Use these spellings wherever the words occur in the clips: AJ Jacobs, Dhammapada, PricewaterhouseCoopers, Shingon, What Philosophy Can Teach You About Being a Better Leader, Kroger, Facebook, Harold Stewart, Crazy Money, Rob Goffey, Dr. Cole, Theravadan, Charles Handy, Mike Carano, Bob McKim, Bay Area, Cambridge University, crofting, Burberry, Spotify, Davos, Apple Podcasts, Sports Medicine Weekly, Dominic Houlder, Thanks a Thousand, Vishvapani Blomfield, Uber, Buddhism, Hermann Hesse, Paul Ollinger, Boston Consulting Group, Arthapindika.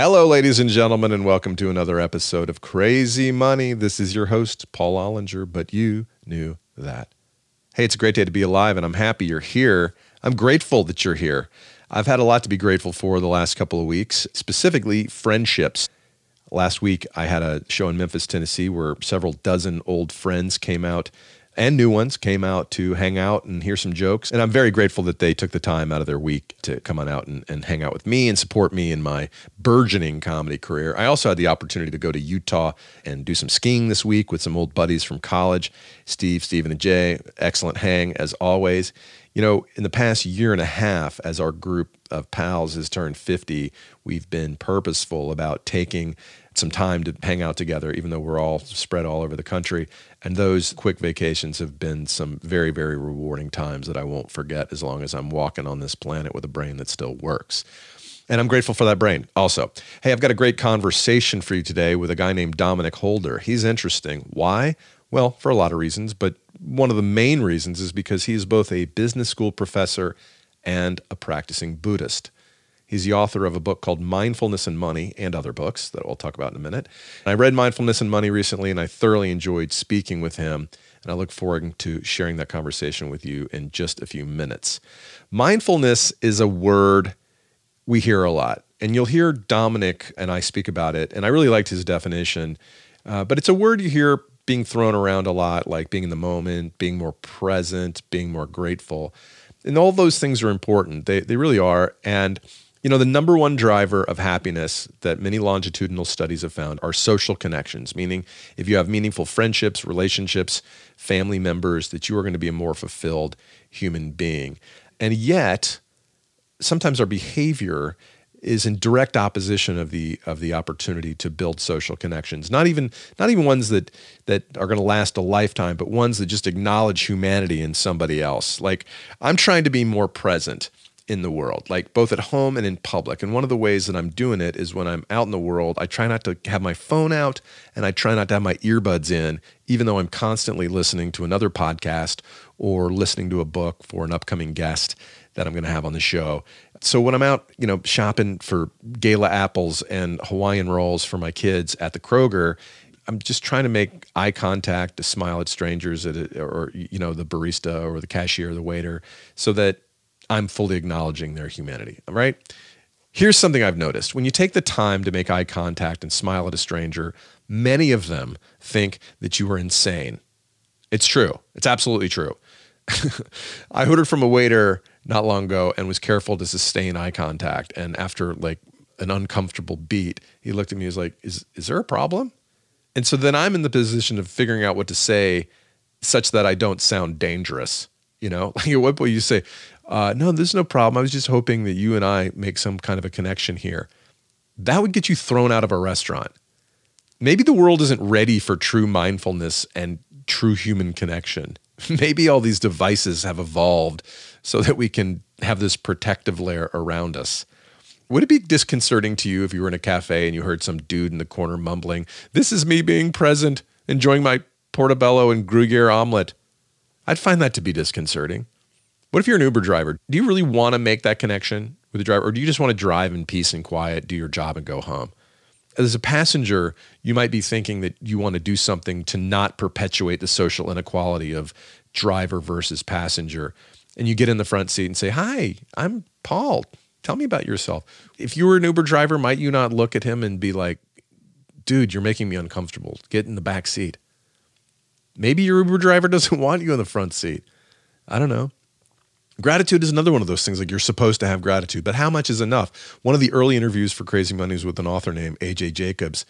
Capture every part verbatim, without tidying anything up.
Hello, ladies and gentlemen, and welcome to another episode of Crazy Money. This is your host, Paul Ollinger, but you knew that. Hey, it's a great day to be alive, and I'm happy you're here. I'm grateful that you're here. I've had a lot to be grateful for the last couple of weeks, specifically friendships. Last week, I had a show in Memphis, Tennessee, where several dozen old friends came out and new ones came out to hang out and hear some jokes. And I'm very grateful that they took the time out of their week to come on out and, and hang out with me and support me in my burgeoning comedy career. I also had the opportunity to go to Utah and do some skiing this week with some old buddies from college, Steve, Steven, and Jay. Excellent hang as always. You know, in the past year and a half, as our group of pals has turned fifty, we've been purposeful about taking some time to hang out together, even though we're all spread all over the country. And those quick vacations have been some very, very rewarding times that I won't forget as long as I'm walking on this planet with a brain that still works. And I'm grateful for that brain also. Hey, I've got a great conversation for you today with a guy named Dominic Houlder. He's interesting. Why? Well, for a lot of reasons, but one of the main reasons is because he is both a business school professor and a practicing Buddhist. He's the author of a book called Mindfulness and Money and other books that I'll talk about in a minute. And I read Mindfulness and Money recently, and I thoroughly enjoyed speaking with him, and I look forward to sharing that conversation with you in just a few minutes. Mindfulness is a word we hear a lot, and you'll hear Dominic and I speak about it, and I really liked his definition, uh, but it's a word you hear being thrown around a lot, like being in the moment, being more present, being more grateful. And all those things are important. They they really are. And you know, the number one driver of happiness that many longitudinal studies have found are social connections, meaning if you have meaningful friendships, relationships, family members, that you are going to be a more fulfilled human being. And yet, sometimes our behavior is in direct opposition of the of the opportunity to build social connections. Not even not even ones that that are going to last a lifetime, but ones that just acknowledge humanity in somebody else. Like, I'm trying to be more present in the world, like both at home and in public. And one of the ways that I'm doing it is when I'm out in the world, I try not to have my phone out and I try not to have my earbuds in, even though I'm constantly listening to another podcast or listening to a book for an upcoming guest that I'm going to have on the show. So when I'm out, you know, shopping for Gala apples and Hawaiian rolls for my kids at the Kroger, I'm just trying to make eye contact, to smile at strangers at a, or, you know, the barista or the cashier, or the waiter, so that I'm fully acknowledging their humanity, all right? Here's something I've noticed. When you take the time to make eye contact and smile at a stranger, many of them think that you are insane. It's true. It's absolutely true. I ordered from a waiter not long ago and was careful to sustain eye contact. And after like an uncomfortable beat, he looked at me and was like, is, is there a problem? And so then I'm in the position of figuring out what to say such that I don't sound dangerous. You know, like at what point you say, Uh, no, there's no problem. I was just hoping that you and I make some kind of a connection here. That would get you thrown out of a restaurant. Maybe the world isn't ready for true mindfulness and true human connection. Maybe all these devices have evolved so that we can have this protective layer around us. Would it be disconcerting to you if you were in a cafe and you heard some dude in the corner mumbling, "This is me being present, enjoying my portobello and Gruyere omelet"? I'd find that to be disconcerting. What if you're an Uber driver? Do you really want to make that connection with the driver? Or do you just want to drive in peace and quiet, do your job and go home? As a passenger, you might be thinking that you want to do something to not perpetuate the social inequality of driver versus passenger. And you get in the front seat and say, "Hi, I'm Paul. Tell me about yourself." If you were an Uber driver, might you not look at him and be like, "Dude, you're making me uncomfortable. Get in the back seat." Maybe your Uber driver doesn't want you in the front seat. I don't know. Gratitude is another one of those things, like you're supposed to have gratitude, but how much is enough? One of the early interviews for Crazy Money was with an author named A J Jacobs.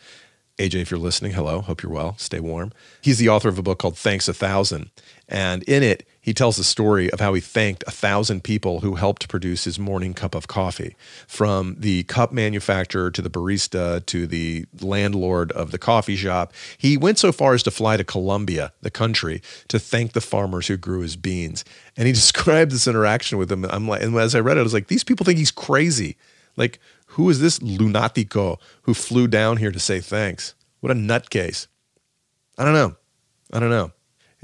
A J, if you're listening, hello, hope you're well, stay warm. He's the author of a book called Thanks a Thousand, and in it, he tells the story of how he thanked a thousand people who helped produce his morning cup of coffee, from the cup manufacturer to the barista to the landlord of the coffee shop. He went so far as to fly to Colombia, the country, to thank the farmers who grew his beans. And he described this interaction with them. I'm like, and as I read it, I was like, these people think he's crazy. Like, who is this lunatico who flew down here to say thanks? What a nutcase. I don't know. I don't know.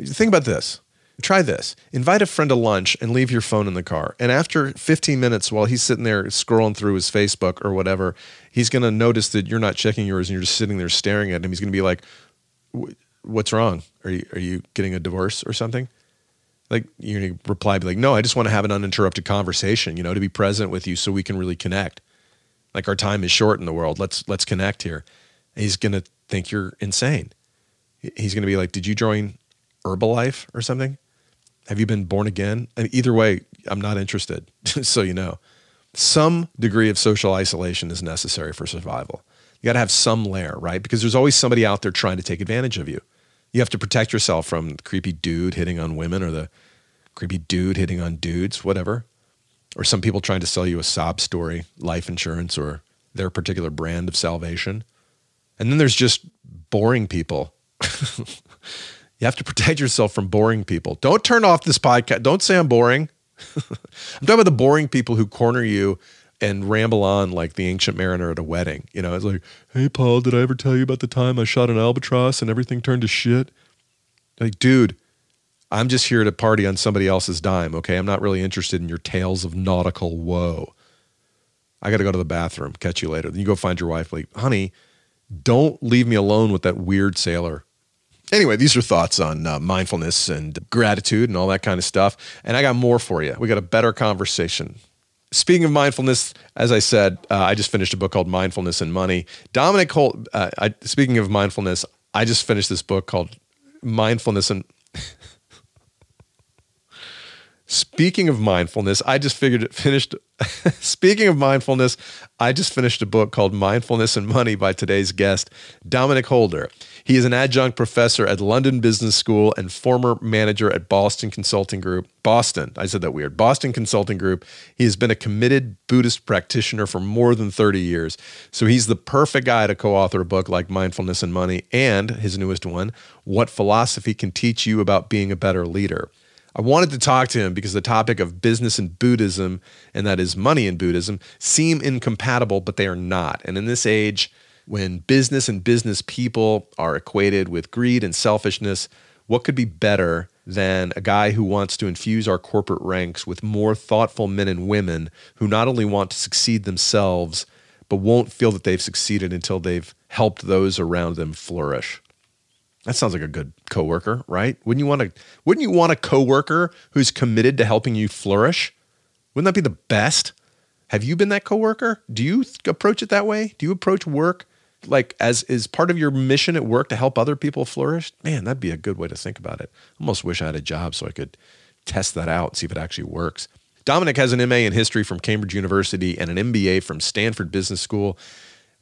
Think about this. Try this. Invite a friend to lunch and leave your phone in the car. And after fifteen minutes, while he's sitting there scrolling through his Facebook or whatever, he's going to notice that you're not checking yours and you're just sitting there staring at him. He's going to be like, what's wrong? Are you, are you getting a divorce or something? Like, you're going to reply, be like, no, I just want to have an uninterrupted conversation, you know, to be present with you so we can really connect. Like, our time is short in the world. Let's, let's connect here. And he's going to think you're insane. He's going to be like, did you join Herbalife or something? Have you been born again? I mean, either way, I'm not interested. So, you know, some degree of social isolation is necessary for survival. You got to have some layer, right? Because there's always somebody out there trying to take advantage of you. You have to protect yourself from the creepy dude hitting on women, or the creepy dude hitting on dudes, whatever. Or some people trying to sell you a sob story, life insurance, or their particular brand of salvation. And then there's just boring people. You have to protect yourself from boring people. Don't turn off this podcast. Don't say I'm boring. I'm talking about the boring people who corner you and ramble on like the ancient mariner at a wedding. You know, it's like, hey, Paul, did I ever tell you about the time I shot an albatross and everything turned to shit? Like, dude, I'm just here to party on somebody else's dime, okay? I'm not really interested in your tales of nautical woe. I got to go to the bathroom. Catch you later. Then you go find your wife. Like, honey, don't leave me alone with that weird sailor. Anyway, these are thoughts on uh, mindfulness and gratitude and all that kind of stuff. And I got more for you. We got a better conversation. Speaking of mindfulness, as I said, uh, I just finished a book called Mindfulness and Money. Dominic Houlder, uh, I, speaking of mindfulness, I just finished this book called Mindfulness and... Speaking of mindfulness, I just figured it finished... Speaking of mindfulness, I just finished a book called Mindfulness and Money by today's guest, Dominic Houlder. He is an adjunct professor at London Business School and former manager at Boston Consulting Group. Boston, I said that weird. Boston Consulting Group. He has been a committed Buddhist practitioner for more than thirty years. So he's the perfect guy to co-author a book like Mindfulness and Money and his newest one, What Philosophy Can Teach You About Being a Better Leader. I wanted to talk to him because the topic of business and Buddhism, and that is money and Buddhism, seem incompatible, but they are not. And in this age, when business and business people are equated with greed and selfishness, what could be better than a guy who wants to infuse our corporate ranks with more thoughtful men and women who not only want to succeed themselves, but won't feel that they've succeeded until they've helped those around them flourish? That sounds like a good coworker, right? Wouldn't you want a, wouldn't you want a coworker who's committed to helping you flourish? Wouldn't that be the best? Have you been that coworker? Do you approach it that way? Do you approach work like as is part of your mission at work to help other people flourish? Man, that'd be a good way to think about it. Almost wish I had a job so I could test that out and see if it actually works. Dominic has an M A in history from Cambridge University and an M B A from Stanford Business School,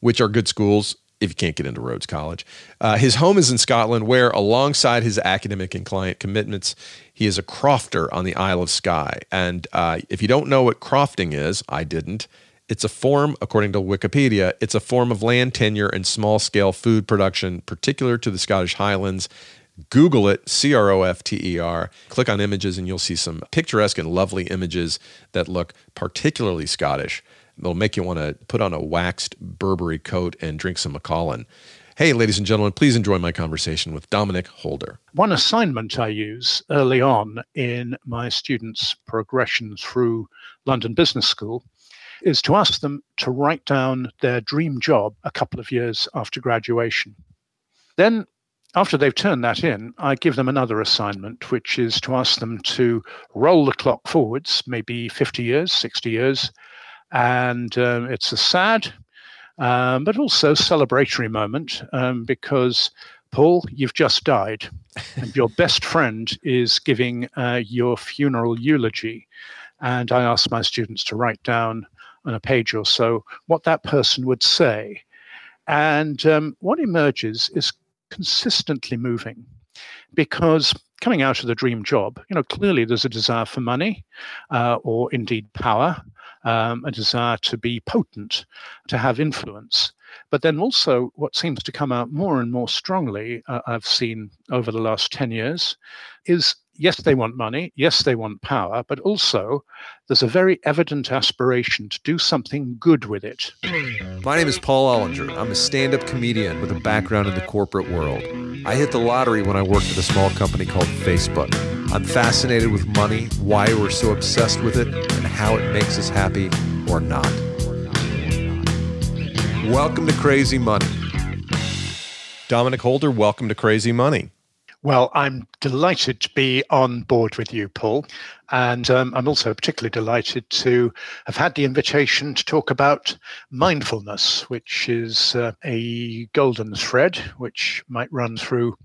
which are good schools if you can't get into Rhodes College. Uh, his home is in Scotland, where alongside his academic and client commitments, he is a crofter on the Isle of Skye. And uh, if you don't know what crofting is, I didn't. It's a form, according to Wikipedia, it's a form of land tenure and small-scale food production, particular to the Scottish Highlands. Google it, C R O F T E R. Click on images and you'll see some picturesque and lovely images that look particularly Scottish. It'll make you want to put on a waxed Burberry coat and drink some Macallan. Hey, ladies and gentlemen, please enjoy my conversation with Dominic Houlder. One assignment I use early on in my students' progression through London Business School is to ask them to write down their dream job a couple of years after graduation. Then, after they've turned that in, I give them another assignment, which is to ask them to roll the clock forwards, maybe fifty years, sixty years, and um, it's a sad um, but also celebratory moment um, because, Paul, you've just died and your best friend is giving uh, your funeral eulogy. And I ask my students to write down on a page or so what that person would say. And um, what emerges is consistently moving, because coming out of the dream job, you know, clearly there's a desire for money uh, or indeed power, um, a desire to be potent, to have influence. But then also what seems to come out more and more strongly, uh, I've seen over the last ten years, is yes, they want money. Yes, they want power. But also, there's a very evident aspiration to do something good with it. My name is Paul Ollinger. I'm a stand-up comedian with a background in the corporate world. I hit the lottery when I worked at a small company called Facebook. I'm fascinated with money, why we're so obsessed with it, and how it makes us happy or not. Welcome to Crazy Money. Dominic Houlder, welcome to Crazy Money. Well, I'm delighted to be on board with you, Paul. And um, I'm also particularly delighted to have had the invitation to talk about mindfulness, which is uh, a golden thread which might run through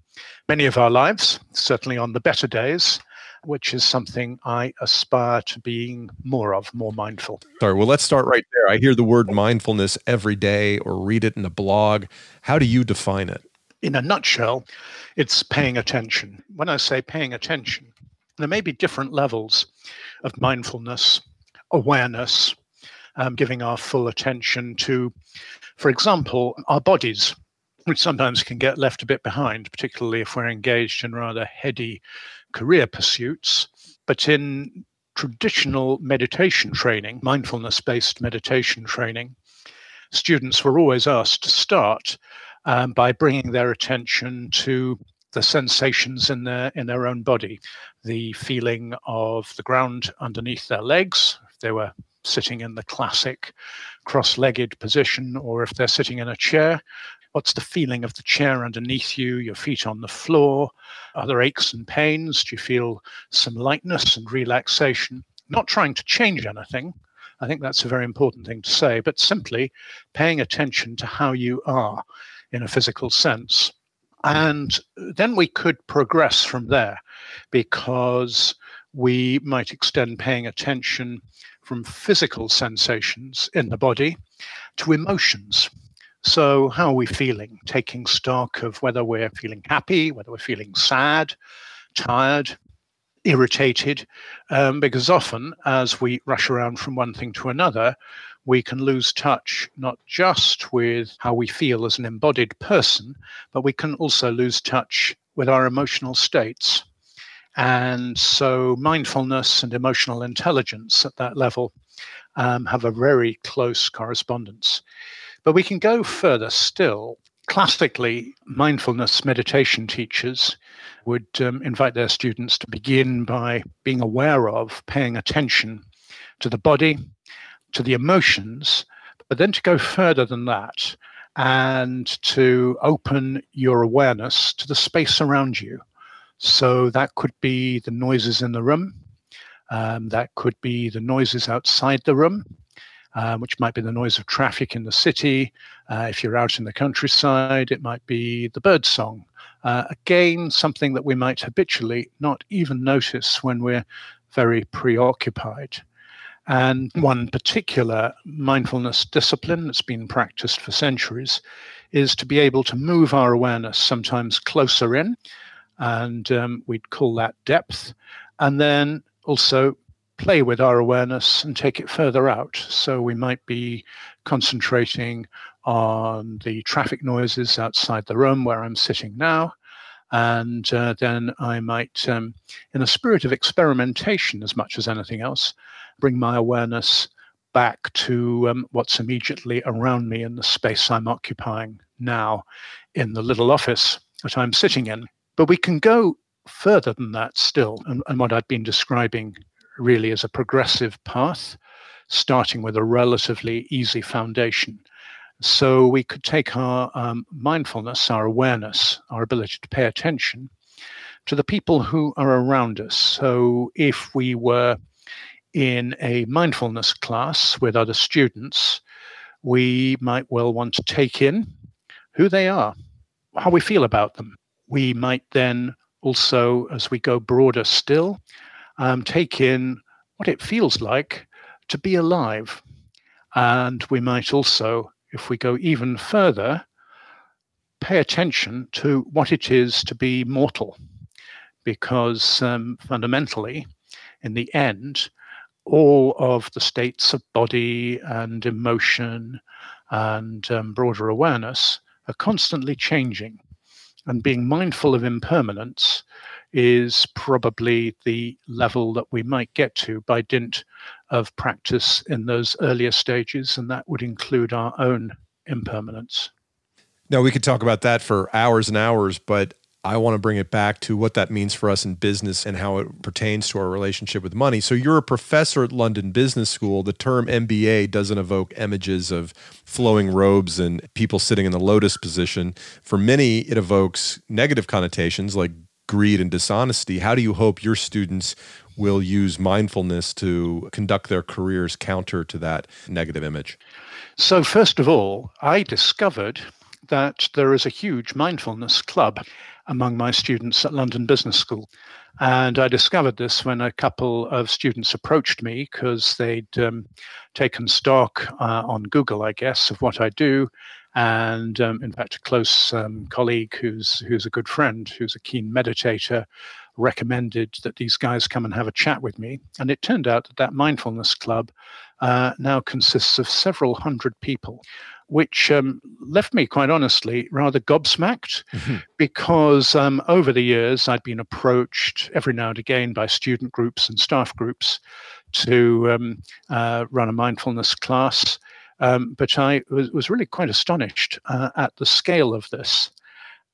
many of our lives, certainly on the better days, which is something I aspire to being more of, more mindful. Sorry, well, let's start right there. I hear the word mindfulness every day or read it in a blog. How do you define it? In a nutshell, it's paying attention. When I say paying attention, there may be different levels of mindfulness, awareness, um, giving our full attention to, for example, our bodies, which sometimes can get left a bit behind, particularly if we're engaged in rather heady career pursuits. But in traditional meditation training, mindfulness-based meditation training, students were always asked to start Um, by bringing their attention to the sensations in their in their own body, the feeling of the ground underneath their legs, if they were sitting in the classic cross-legged position, or if they're sitting in a chair, what's the feeling of the chair underneath you, your feet on the floor, are there aches and pains, do you feel some lightness and relaxation? Not trying to change anything, I think that's a very important thing to say, but simply paying attention to how you are in a physical sense. And then we could progress from there, because we might extend paying attention from physical sensations in the body to emotions. So how are we feeling? Taking stock of whether we're feeling happy, whether we're feeling sad, tired, irritated, um, because often as we rush around from one thing to another, we can lose touch not just with how we feel as an embodied person, but we can also lose touch with our emotional states. And so mindfulness and emotional intelligence at that level um, have a very close correspondence. But we can go further still. Classically, mindfulness meditation teachers would um, invite their students to begin by being aware of, paying attention to the body, to the emotions, but then to go further than that and to open your awareness to the space around you. So that could be the noises in the room, um, that could be the noises outside the room, Um, which might be the noise of traffic in the city. Uh, if you're out in the countryside, it might be the bird song. Uh, again, something that we might habitually not even notice when we're very preoccupied. And one particular mindfulness discipline that's been practiced for centuries is to be able to move our awareness sometimes closer in, and um, we'd call that depth, and then also play with our awareness and take it further out. So we might be concentrating on the traffic noises outside the room where I'm sitting now. And uh, then I might, um, in a spirit of experimentation as much as anything else, bring my awareness back to um, what's immediately around me in the space I'm occupying now in the little office that I'm sitting in. But we can go further than that still. And, and what I've been describing really is a progressive path, starting with a relatively easy foundation. So we could take our um, mindfulness, our awareness, our ability to pay attention to the people who are around us. So if we were in a mindfulness class with other students, we might well want to take in who they are, how we feel about them. We might then also, as we go broader still, Um, take in what it feels like to be alive. And we might also, if we go even further, pay attention to what it is to be mortal. Because um, fundamentally, in the end, all of the states of body and emotion and um, broader awareness are constantly changing. And being mindful of impermanence is probably the level that we might get to by dint of practice in those earlier stages, and that would include our own impermanence. Now, we could talk about that for hours and hours, but I want to bring it back to what that means for us in business and how it pertains to our relationship with money. So you're a professor at London Business School. The term M B A doesn't evoke images of flowing robes and people sitting in the lotus position. For many, it evokes negative connotations like greed and dishonesty. How do you hope your students will use mindfulness to conduct their careers counter to that negative image? So first of all, I discovered that there is a huge mindfulness club among my students at London Business School. And I discovered this when a couple of students approached me because they'd um, taken stock uh, on Google, I guess, of what I do. And um, in fact, a close um, colleague who's who's a good friend, who's a keen meditator, recommended that these guys come and have a chat with me. And it turned out that that mindfulness club uh, now consists of several hundred people, which um, left me, quite honestly, rather gobsmacked mm-hmm. because um, over the years, I'd been approached every now and again by student groups and staff groups to um, uh, run a mindfulness class. Um, but I was, was really quite astonished uh, at the scale of this.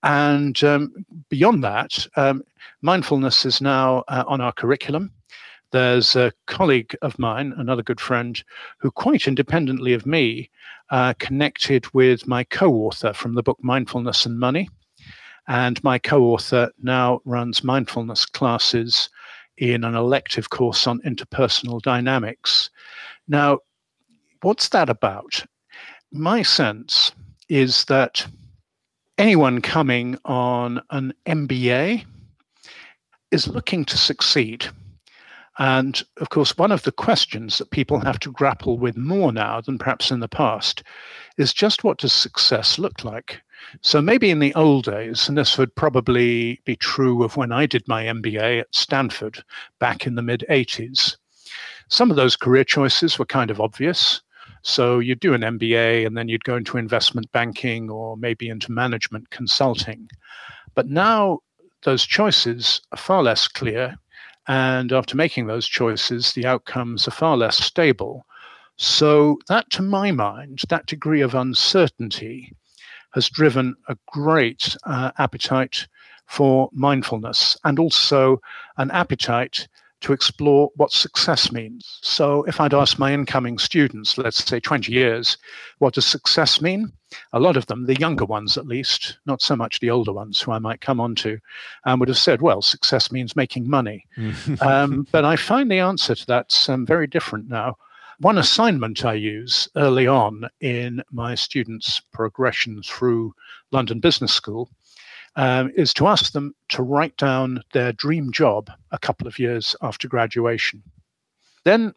And um, beyond that, um, mindfulness is now uh, on our curriculum. There's a colleague of mine, another good friend, who quite independently of me uh, connected with my co-author from the book Mindfulness and Money. And my co-author now runs mindfulness classes in an elective course on interpersonal dynamics. Now, what's that about? My sense is that anyone coming on an M B A is looking to succeed. And, of course, one of the questions that people have to grapple with more now than perhaps in the past is just what does success look like? So maybe in the old days, and this would probably be true of when I did my M B A at Stanford back in the mid-eighties, some of those career choices were kind of obvious. So you'd do an M B A and then you'd go into investment banking or maybe into management consulting. But now those choices are far less clear. And after making those choices, the outcomes are far less stable. So that, to my mind, that degree of uncertainty has driven a great uh, appetite for mindfulness and also an appetite to explore what success means. So if I'd asked my incoming students, let's say twenty years, what does success mean? A lot of them, the younger ones at least, not so much the older ones who I might come on to, um, would have said, well, success means making money. um, but I find the answer to that's um, very different now. One assignment I use early on in my students' progression through London Business School Um, is to ask them to write down their dream job a couple of years after graduation. Then,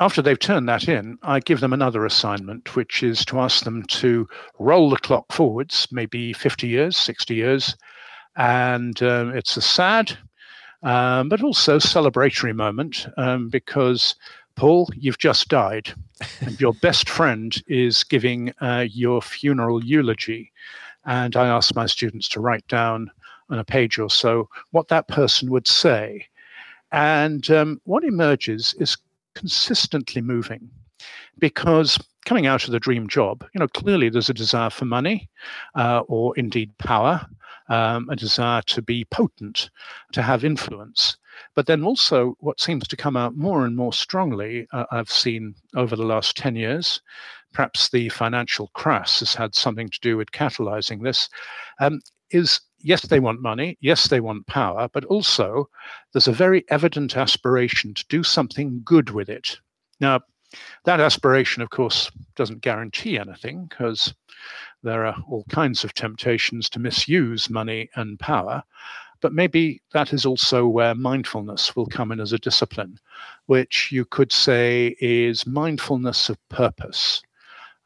after they've turned that in, I give them another assignment, which is to ask them to roll the clock forwards, maybe fifty years, sixty years. And um, it's a sad, um, but also celebratory moment um, because, Paul, you've just died and your best friend is giving uh, your funeral eulogy. And I asked my students to write down on a page or so what that person would say. And um, what emerges is consistently moving, because coming out of the dream job, you know, clearly there's a desire for money uh, or indeed power, um, a desire to be potent, to have influence. But then also what seems to come out more and more strongly, uh, I've seen over the last ten years, perhaps the financial crash has had something to do with catalyzing this, um, is yes, they want money, yes, they want power, but also there's a very evident aspiration to do something good with it. Now, that aspiration, of course, doesn't guarantee anything because there are all kinds of temptations to misuse money and power. But maybe that is also where mindfulness will come in as a discipline, which you could say is mindfulness of purpose.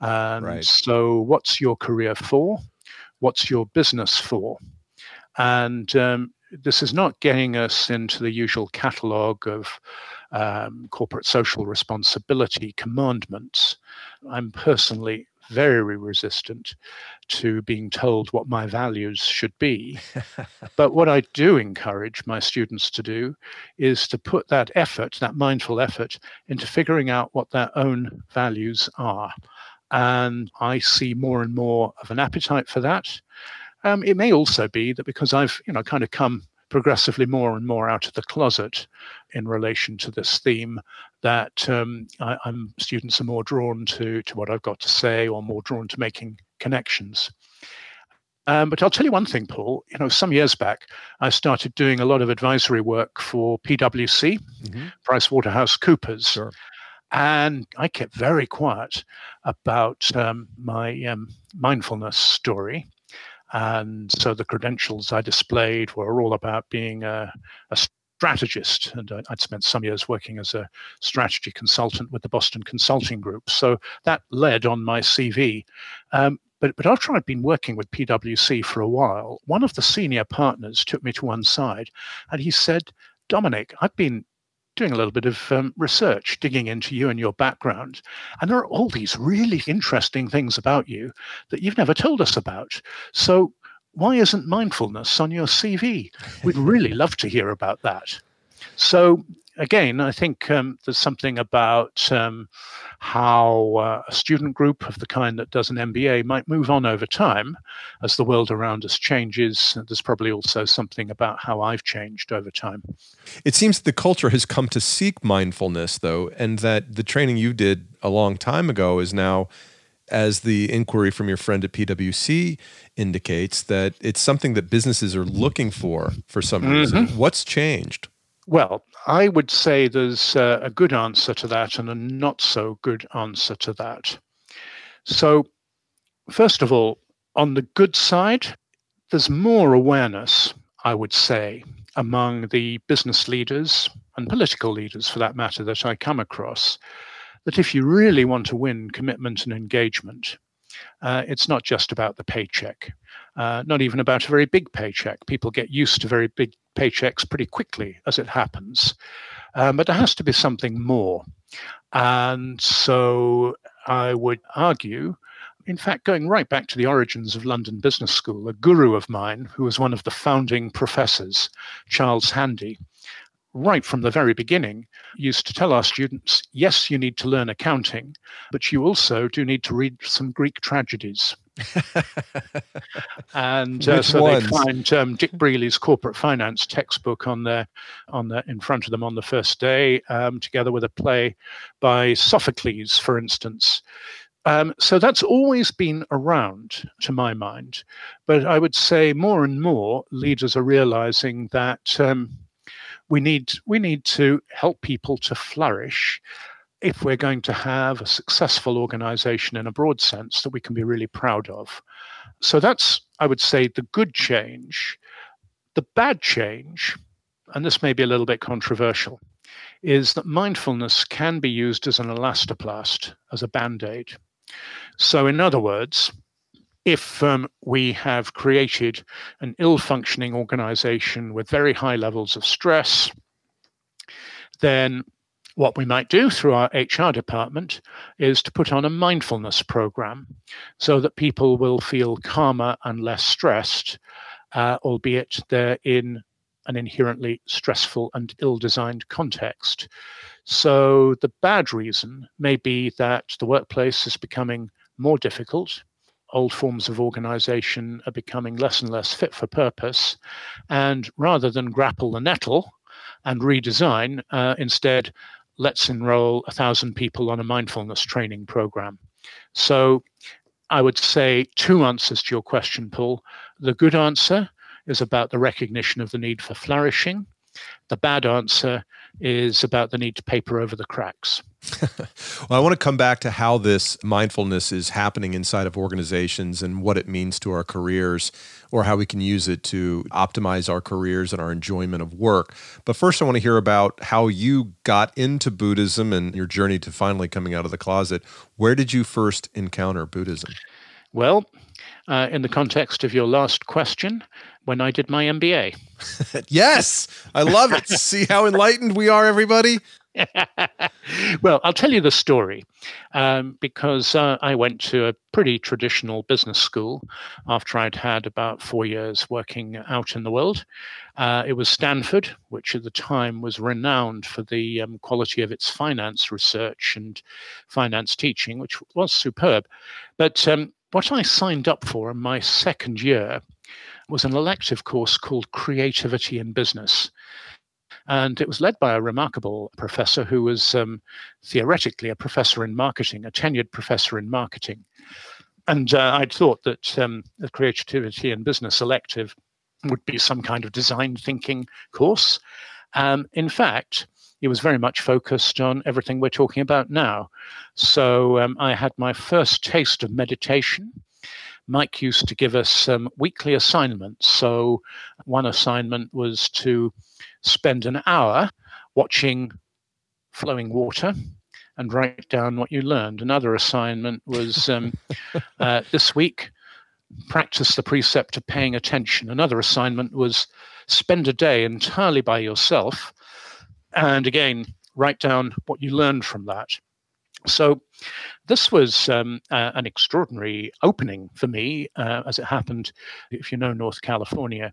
And right. So what's your career for? What's your business for? And um, this is not getting us into the usual catalogue of um, corporate social responsibility commandments. I'm personally very resistant to being told what my values should be. But what I do encourage my students to do is to put that effort, that mindful effort, into figuring out what their own values are. And I see more and more of an appetite for that. Um, it may also be that because I've, you know, kind of come progressively more and more out of the closet in relation to this theme, that um, I, I'm students are more drawn to to what I've got to say, or more drawn to making connections. Um, but I'll tell you one thing, Paul. You know, some years back, I started doing a lot of advisory work for P W C, mm-hmm. PricewaterhouseCoopers. Sure. And I kept very quiet about um, my um, mindfulness story. And so the credentials I displayed were all about being a, a strategist. And I'd spent some years working as a strategy consultant with the Boston Consulting Group. So that led on my C V. Um, But, but after I'd been working with P W C for a while, one of the senior partners took me to one side and he said, Dominic, I've been doing a little bit of um, research, digging into you and your background. And there are all these really interesting things about you that you've never told us about. So why isn't mindfulness on your C V? We'd really love to hear about that. So again, I think um, there's something about um, how uh, a student group of the kind that does an M B A might move on over time as the world around us changes. There's probably also something about how I've changed over time. It seems the culture has come to seek mindfulness, though, and that the training you did a long time ago is now, as the inquiry from your friend at P W C indicates, that it's something that businesses are looking for for some mm-hmm. reason. What's changed? Well, I would say there's uh, a good answer to that and a not so good answer to that. So, first of all, on the good side, there's more awareness, I would say, among the business leaders and political leaders, for that matter, that I come across, that if you really want to win commitment and engagement, Uh, it's not just about the paycheck, uh, not even about a very big paycheck. People get used to very big paychecks pretty quickly as it happens. Um, but there has to be something more. And so I would argue, in fact, going right back to the origins of London Business School, a guru of mine who was one of the founding professors, Charles Handy, right from the very beginning, used to tell our students, yes, you need to learn accounting, but you also do need to read some Greek tragedies. and uh, so ones? They'd find um, Dick Brealey's corporate finance textbook on their, on their, in front of them on the first day, um, together with a play by Sophocles, for instance. Um, so that's always been around, to my mind. But I would say more and more leaders are realizing that um, We need we need to help people to flourish if we're going to have a successful organization in a broad sense that we can be really proud of. So that's, I would say, the good change. The bad change, and this may be a little bit controversial, is that mindfulness can be used as an elastoplast, as a Band-Aid. So in other words, if um, we have created an ill-functioning organization with very high levels of stress, then what we might do through our H R department is to put on a mindfulness program so that people will feel calmer and less stressed, uh, albeit they're in an inherently stressful and ill-designed context. So the bad reason may be that the workplace is becoming more difficult. Old forms of organization are becoming less and less fit for purpose. And rather than grapple the nettle and redesign, uh, instead, let's enroll a thousand people on a mindfulness training program. So I would say two answers to your question, Paul. The good answer is about the recognition of the need for flourishing. The bad answer is about the need to paper over the cracks. Well, I want to come back to how this mindfulness is happening inside of organizations and what it means to our careers, or how we can use it to optimize our careers and our enjoyment of work. But first, I want to hear about how you got into Buddhism and your journey to finally coming out of the closet. Where did you first encounter Buddhism? Well, uh, in the context of your last question, when I did my M B A. Yes, I love it. See how enlightened we are, everybody? Well, I'll tell you the story, um, because uh, I went to a pretty traditional business school after I'd had about four years working out in the world. Uh, it was Stanford, which at the time was renowned for the um, quality of its finance research and finance teaching, which was superb. But um, What I signed up for in my second year was an elective course called Creativity in Business. And it was led by a remarkable professor who was um, theoretically a professor in marketing, a tenured professor in marketing. And uh, I'd thought that um, the Creativity in Business elective would be some kind of design thinking course. Um, in fact, it was very much focused on everything we're talking about now. So um, I had my first taste of meditation. Mike used to give us um, weekly assignments. So one assignment was to spend an hour watching flowing water and write down what you learned. Another assignment was um, uh, this week, practice the precept of paying attention. Another assignment was spend a day entirely by yourself and, again, write down what you learned from that. So this was um, uh, an extraordinary opening for me, uh, as it happened. If you know North California,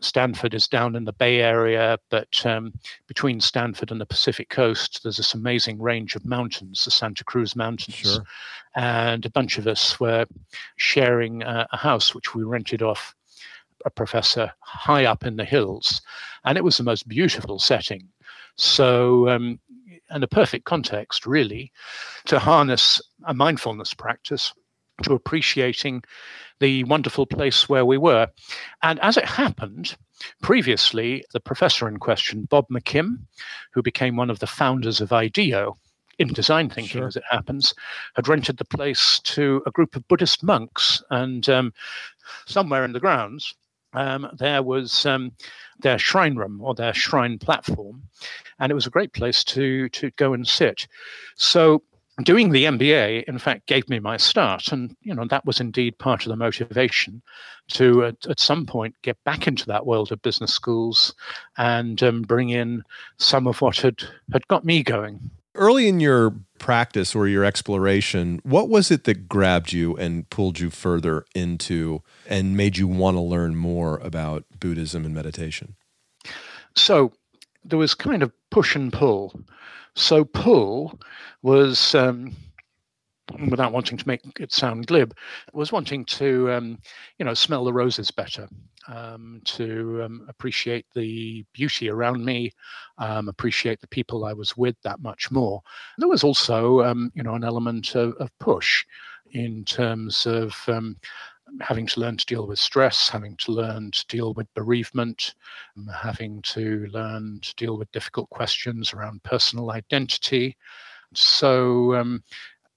Stanford is down in the Bay Area, but um, between Stanford and the Pacific Coast, there's this amazing range of mountains, the Santa Cruz Mountains. Sure. And a bunch of us were sharing uh, a house which we rented off a professor high up in the hills, and it was the most beautiful setting. So, um, and a perfect context, really, to harness a mindfulness practice to appreciating the wonderful place where we were. And as it happened, previously, the professor in question, Bob McKim, who became one of the founders of IDEO, in design thinking, sure, as it happens, had rented the place to a group of Buddhist monks. And um, somewhere in the grounds, um, there was um, their shrine room or their shrine platform. And it was a great place to to go and sit. So doing the M B A, in fact, gave me my start. And, you know, that was indeed part of the motivation to, at, at some point, get back into that world of business schools and um, bring in some of what had, had got me going. Early in your practice or your exploration, what was it that grabbed you and pulled you further into and made you want to learn more about Buddhism and meditation? So there was kind of push and pull. So pull was, um, without wanting to make it sound glib, was wanting to, um, you know, smell the roses better, um, to um, appreciate the beauty around me, um, appreciate the people I was with that much more. And there was also, um, you know, an element of, of push in terms of um, having to learn to deal with stress, having to learn to deal with bereavement, having to learn to deal with difficult questions around personal identity. So um,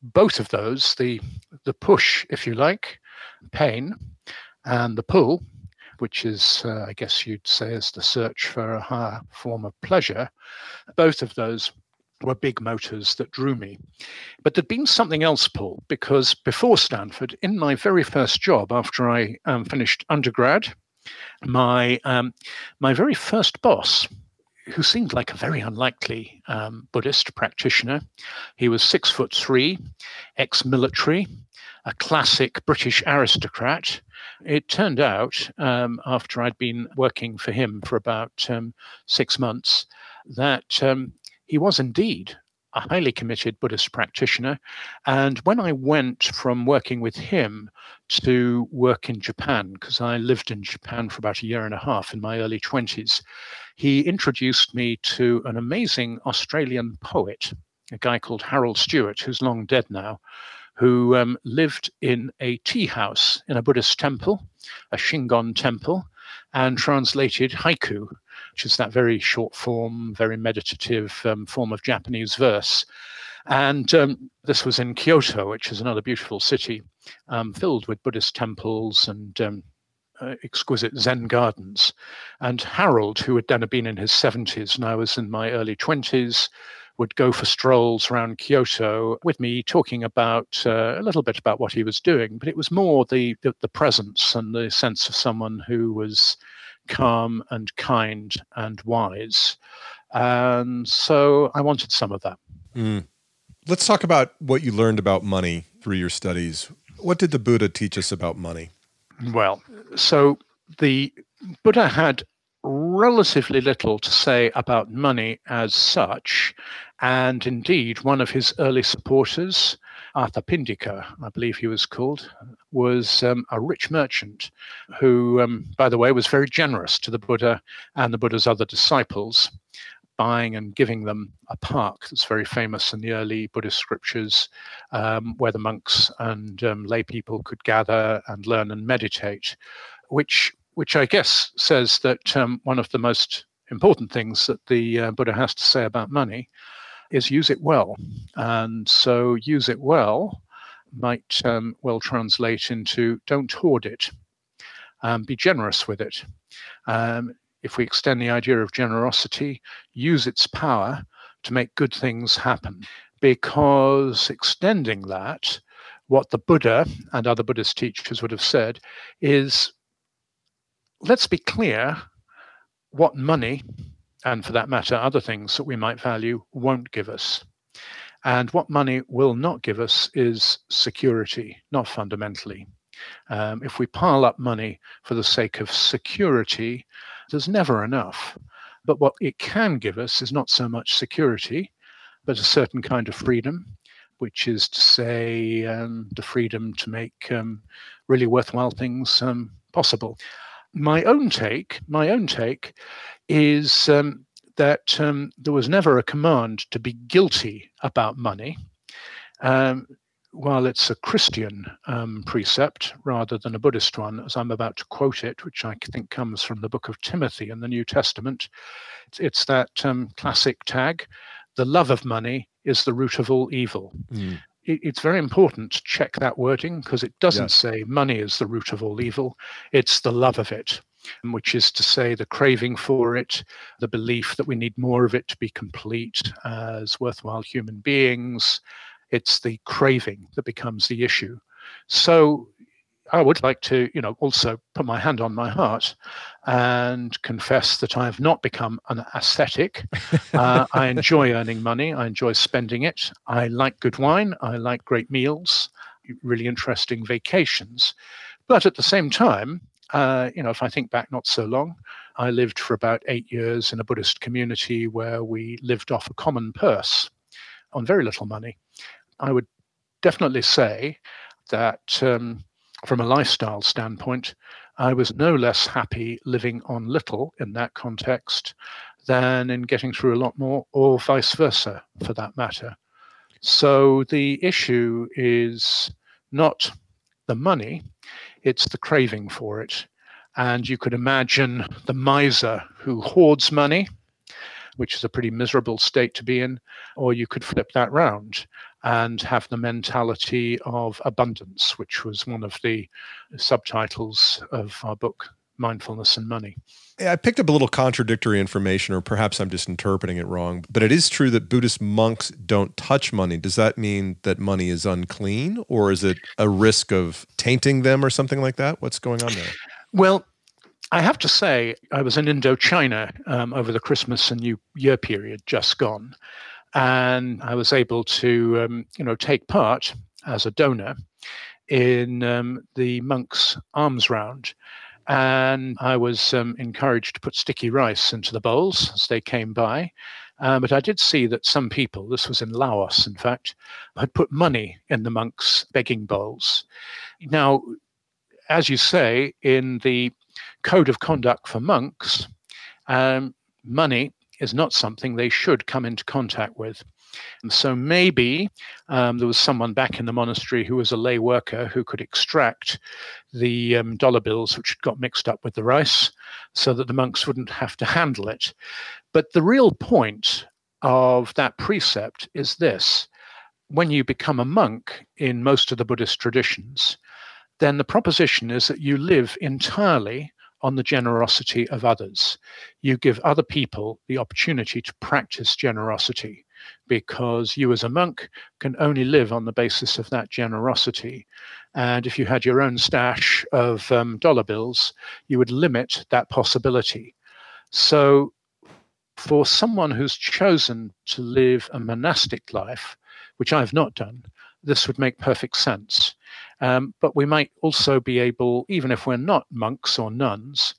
both of those, the the push, if you like, pain, and the pull, which is, uh, I guess you'd say, is the search for a higher form of pleasure, both of those were big motors that drew me. But there'd been something else, Paul, because before Stanford, in my very first job after I um, finished undergrad, my um, my very first boss, who seemed like a very unlikely um, Buddhist practitioner, he was six foot three, ex-military, a classic British aristocrat. It turned out, um, after I'd been working for him for about um, six months, that Um, he was indeed a highly committed Buddhist practitioner. And when I went from working with him to work in Japan, because I lived in Japan for about a year and a half in my early twenties, he introduced me to an amazing Australian poet, a guy called Harold Stewart, who's long dead now, who um, lived in a tea house in a Buddhist temple, a Shingon temple, and translated haiku, which is that very short form, very meditative um, form of Japanese verse. And um, this was in Kyoto, which is another beautiful city um, filled with Buddhist temples and um, uh, exquisite Zen gardens. And Harold, who had then been in his seventies and I was in my early twenties, would go for strolls around Kyoto with me, talking about uh, a little bit about what he was doing. But it was more the, the the presence and the sense of someone who was calm and kind and wise. And so I wanted some of that. Mm. Let's talk about what you learned about money through your studies. What did the Buddha teach us about money? Well, so the Buddha had relatively little to say about money as such. And indeed, one of his early supporters, Arthapindika, I believe he was called, was um, a rich merchant who, um, by the way, was very generous to the Buddha and the Buddha's other disciples, buying and giving them a park that's very famous in the early Buddhist scriptures, um, where the monks and um, lay people could gather and learn and meditate, which which I guess says that um, one of the most important things that the uh, Buddha has to say about money is use it well. And so use it well might um, well translate into don't hoard it, um, be generous with it. Um, if we extend the idea of generosity, use its power to make good things happen. Because extending that, what the Buddha and other Buddhist teachers would have said is, let's be clear what money, and for that matter, other things that we might value, won't give us. And what money will not give us is security, not fundamentally. Um, if we pile up money for the sake of security, there's never enough. But what it can give us is not so much security, but a certain kind of freedom, which is to say um, the freedom to make um, really worthwhile things um, possible. My own take, my own take is um, that um, there was never a command to be guilty about money. Um, while it's a Christian um, precept rather than a Buddhist one, as I'm about to quote it, which I think comes from the book of Timothy in the New Testament, it's, it's that um, classic tag, the love of money is the root of all evil. Mm. It's very important to check that wording, because it doesn't yes. say money is the root of all evil. It's the love of it, which is to say the craving for it, the belief that we need more of it to be complete as worthwhile human beings. It's the craving that becomes the issue. So I would like to, you know, also put my hand on my heart and confess that I have not become an ascetic. Uh, I enjoy earning money. I enjoy spending it. I like good wine. I like great meals, really interesting vacations. But at the same time, uh, you know, if I think back not so long, I lived for about eight years in a Buddhist community where we lived off a common purse on very little money. I would definitely say that um, from a lifestyle standpoint, I was no less happy living on little in that context than in getting through a lot more, or vice versa, for that matter. So the issue is not the money, it's the craving for it. And you could imagine the miser who hoards money, which is a pretty miserable state to be in, or you could flip that round and have the mentality of abundance, which was one of the subtitles of our book, Mindfulness and Money. I picked up a little contradictory information, or perhaps I'm just interpreting it wrong, but it is true that Buddhist monks don't touch money. Does that mean that money is unclean, or is it a risk of tainting them or something like that? What's going on there? Well, I have to say, I was in Indochina um, over the Christmas and New Year period just gone, and I was able to, um, you know, take part as a donor in um, the monks' alms round, and I was um, encouraged to put sticky rice into the bowls as they came by. Uh, but I did see that some people, this was in Laos, in fact, had put money in the monks' begging bowls. Now, as you say, in the Code of conduct for monks, um, money is not something they should come into contact with. And so maybe um, there was someone back in the monastery who was a lay worker who could extract the um, dollar bills which got mixed up with the rice so that the monks wouldn't have to handle it. But the real point of that precept is this. When you become a monk in most of the Buddhist traditions, then the proposition is that you live entirely on the generosity of others. You give other people the opportunity to practice generosity, because you as a monk can only live on the basis of that generosity. And if you had your own stash of um, dollar bills, you would limit that possibility. So for someone who's chosen to live a monastic life, which I've not done, this would make perfect sense. Um, but we might also be able, even if we're not monks or nuns,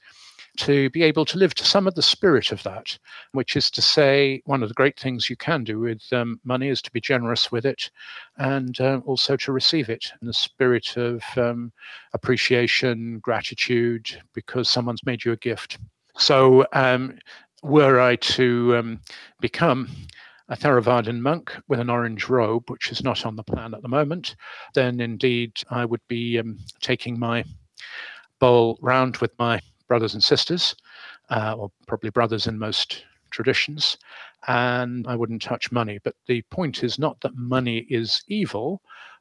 to be able to live to some of the spirit of that, which is to say, one of the great things you can do with um, money is to be generous with it, and uh, also to receive it in the spirit of um, appreciation, gratitude, because someone's made you a gift. So um, were I to um, become a Theravadan monk with an orange robe, which is not on the plan at the moment, then indeed I would be um, taking my bowl round with my brothers and sisters, uh, or probably brothers in most traditions, and I wouldn't touch money. But the point is not that money is evil,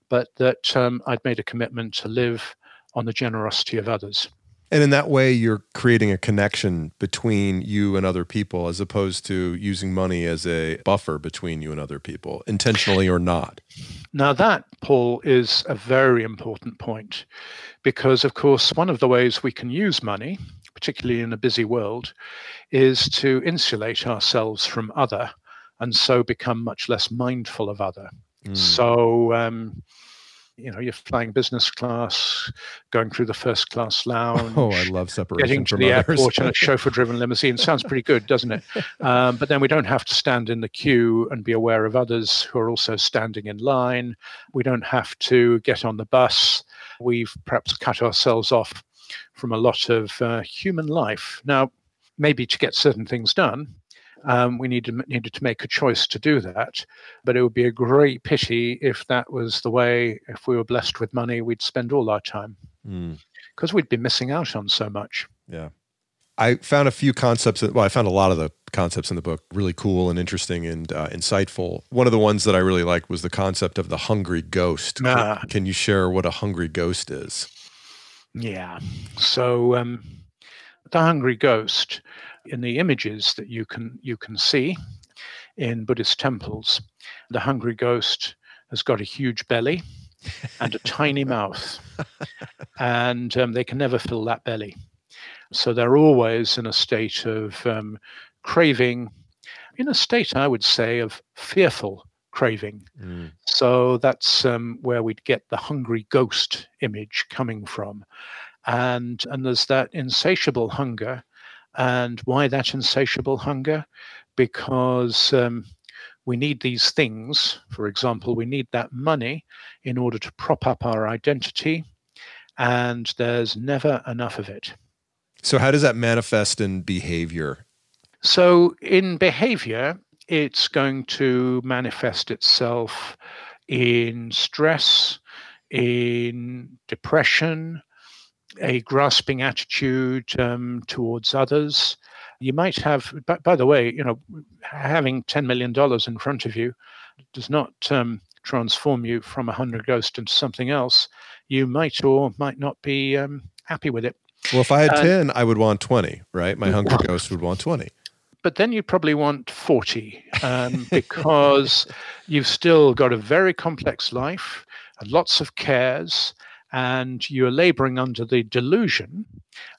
but that um, I'd made a commitment to live on the generosity of others. And in that way, you're creating a connection between you and other people, as opposed to using money as a buffer between you and other people, intentionally or not. Now that, Paul, is a very important point, because, of course, one of the ways we can use money, particularly in a busy world, is to insulate ourselves from other, and so become much less mindful of other. Mm. So, um you know, you're flying business class, going through the first class lounge. Oh, I love separation getting to from the others. Airport in a chauffeur-driven limousine. Sounds pretty good, doesn't it? Um, but then we don't have to stand in the queue and be aware of others who are also standing in line. We don't have to get on the bus. We've perhaps cut ourselves off from a lot of uh, human life. Now, maybe to get certain things done, Um, we needed, needed to make a choice to do that, but it would be a great pity if that was the way, if we were blessed with money, we'd spend all our time, because mm. we'd be missing out on so much. Yeah. I found a few concepts, that, well, I found a lot of the concepts in the book really cool and interesting and uh, insightful. One of the ones that I really liked was the concept of the hungry ghost. Ah. Can you share what a hungry ghost is? Yeah. So um, the hungry ghost, in the images that you can you can see in Buddhist temples, the hungry ghost has got a huge belly and a tiny mouth, and um, they can never fill that belly. So they're always in a state of um, craving, in a state, I would say, of fearful craving. Mm. So that's um, where we'd get the hungry ghost image coming from. And, and there's that insatiable hunger. And why that insatiable hunger? Because um, we need these things. For example, we need that money in order to prop up our identity, and there's never enough of it. So how does that manifest in behavior? So in behavior, it's going to manifest itself in stress, in depression, a grasping attitude um, towards others. You might have, by, by the way, you know, having ten million dollars in front of you does not um, transform you from a hungry ghost into something else. You might or might not be um, happy with it. Well, if I had uh, ten, I would want twenty, right? My hungry ghost would want twenty. But then you probably want forty um, because you've still got a very complex life and lots of cares. And you're laboring under the delusion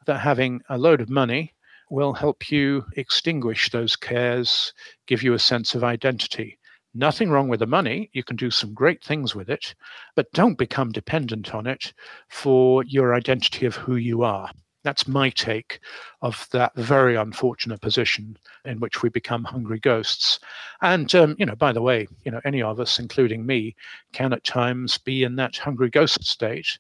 that having a load of money will help you extinguish those cares, give you a sense of identity. Nothing wrong with the money. You can do some great things with it, but don't become dependent on it for your identity of who you are. That's my take of that very unfortunate position in which we become hungry ghosts. And, um, you know, by the way, you know, any of us, including me, can at times be in that hungry ghost state.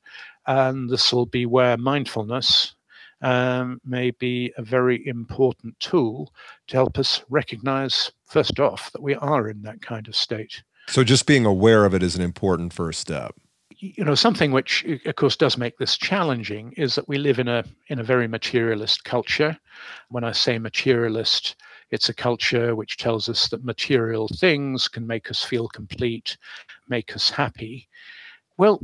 And this will be where mindfulness um, may be a very important tool to help us recognize, first off, that we are in that kind of state. So just being aware of it is an important first step. You know, something which, of course, does make this challenging is that we live in a in a very materialist culture. When I say materialist, it's a culture which tells us that material things can make us feel complete, make us happy. Well,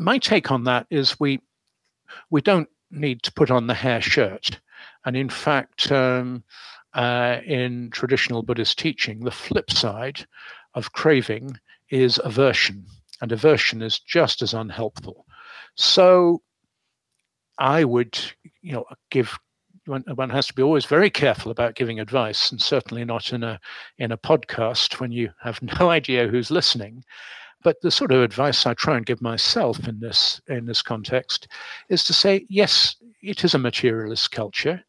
my take on that is we we don't need to put on the hair shirt. And in fact, um, uh, in traditional Buddhist teaching, the flip side of craving is aversion. And aversion is just as unhelpful. So I would, you know, give, one, one has to be always very careful about giving advice, and certainly not in a in a podcast when you have no idea who's listening. But the sort of advice I try and give myself in this in this context is to say, yes, it is a materialist culture,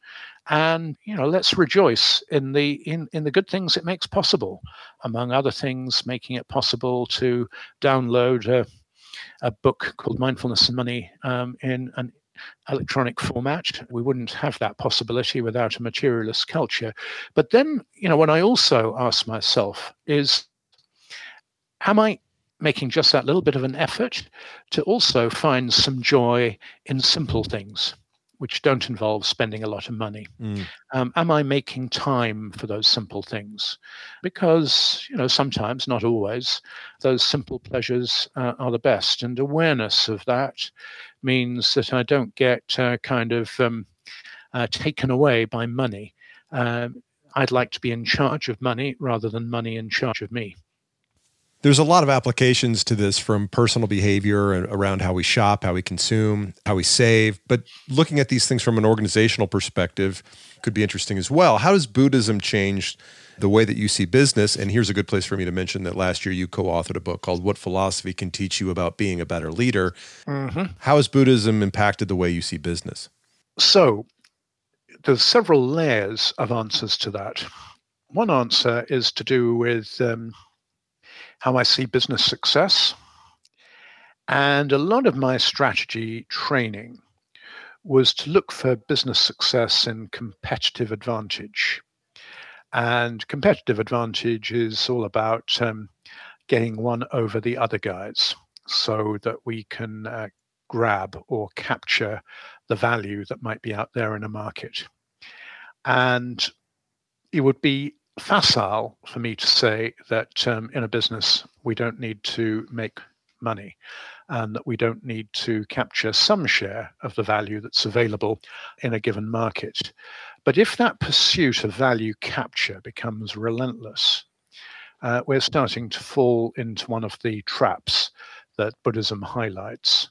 And, you know, let's rejoice in the in, in the good things it makes possible. Among other things, making it possible to download a, a book called Mindfulness and Money um, in an electronic format. We wouldn't have that possibility without a materialist culture. But then, you know, what I also ask myself is, am I making just that little bit of an effort to also find some joy in simple things, which don't involve spending a lot of money? Mm. Um, am I making time for those simple things? Because, you know, sometimes, not always, those simple pleasures uh, are the best. And awareness of that means that I don't get uh, kind of um, uh, taken away by money. Uh, I'd like to be in charge of money rather than money in charge of me. There's a lot of applications to this, from personal behavior around how we shop, how we consume, how we save, but looking at these things from an organizational perspective could be interesting as well. How does Buddhism change the way that you see business? And here's a good place for me to mention that last year you co-authored a book called What Philosophy Can Teach You About Being a Better Leader. Mm-hmm. How has Buddhism impacted the way you see business? So there's several layers of answers to that. One answer is to do with Um, how I see business success. And a lot of my strategy training was to look for business success in competitive advantage. And competitive advantage is all about um, getting one over the other guys so that we can uh, grab or capture the value that might be out there in a market. And it would be facile for me to say that um, in a business we don't need to make money and that we don't need to capture some share of the value that's available in a given market. But if that pursuit of value capture becomes relentless, uh, we're starting to fall into one of the traps that Buddhism highlights,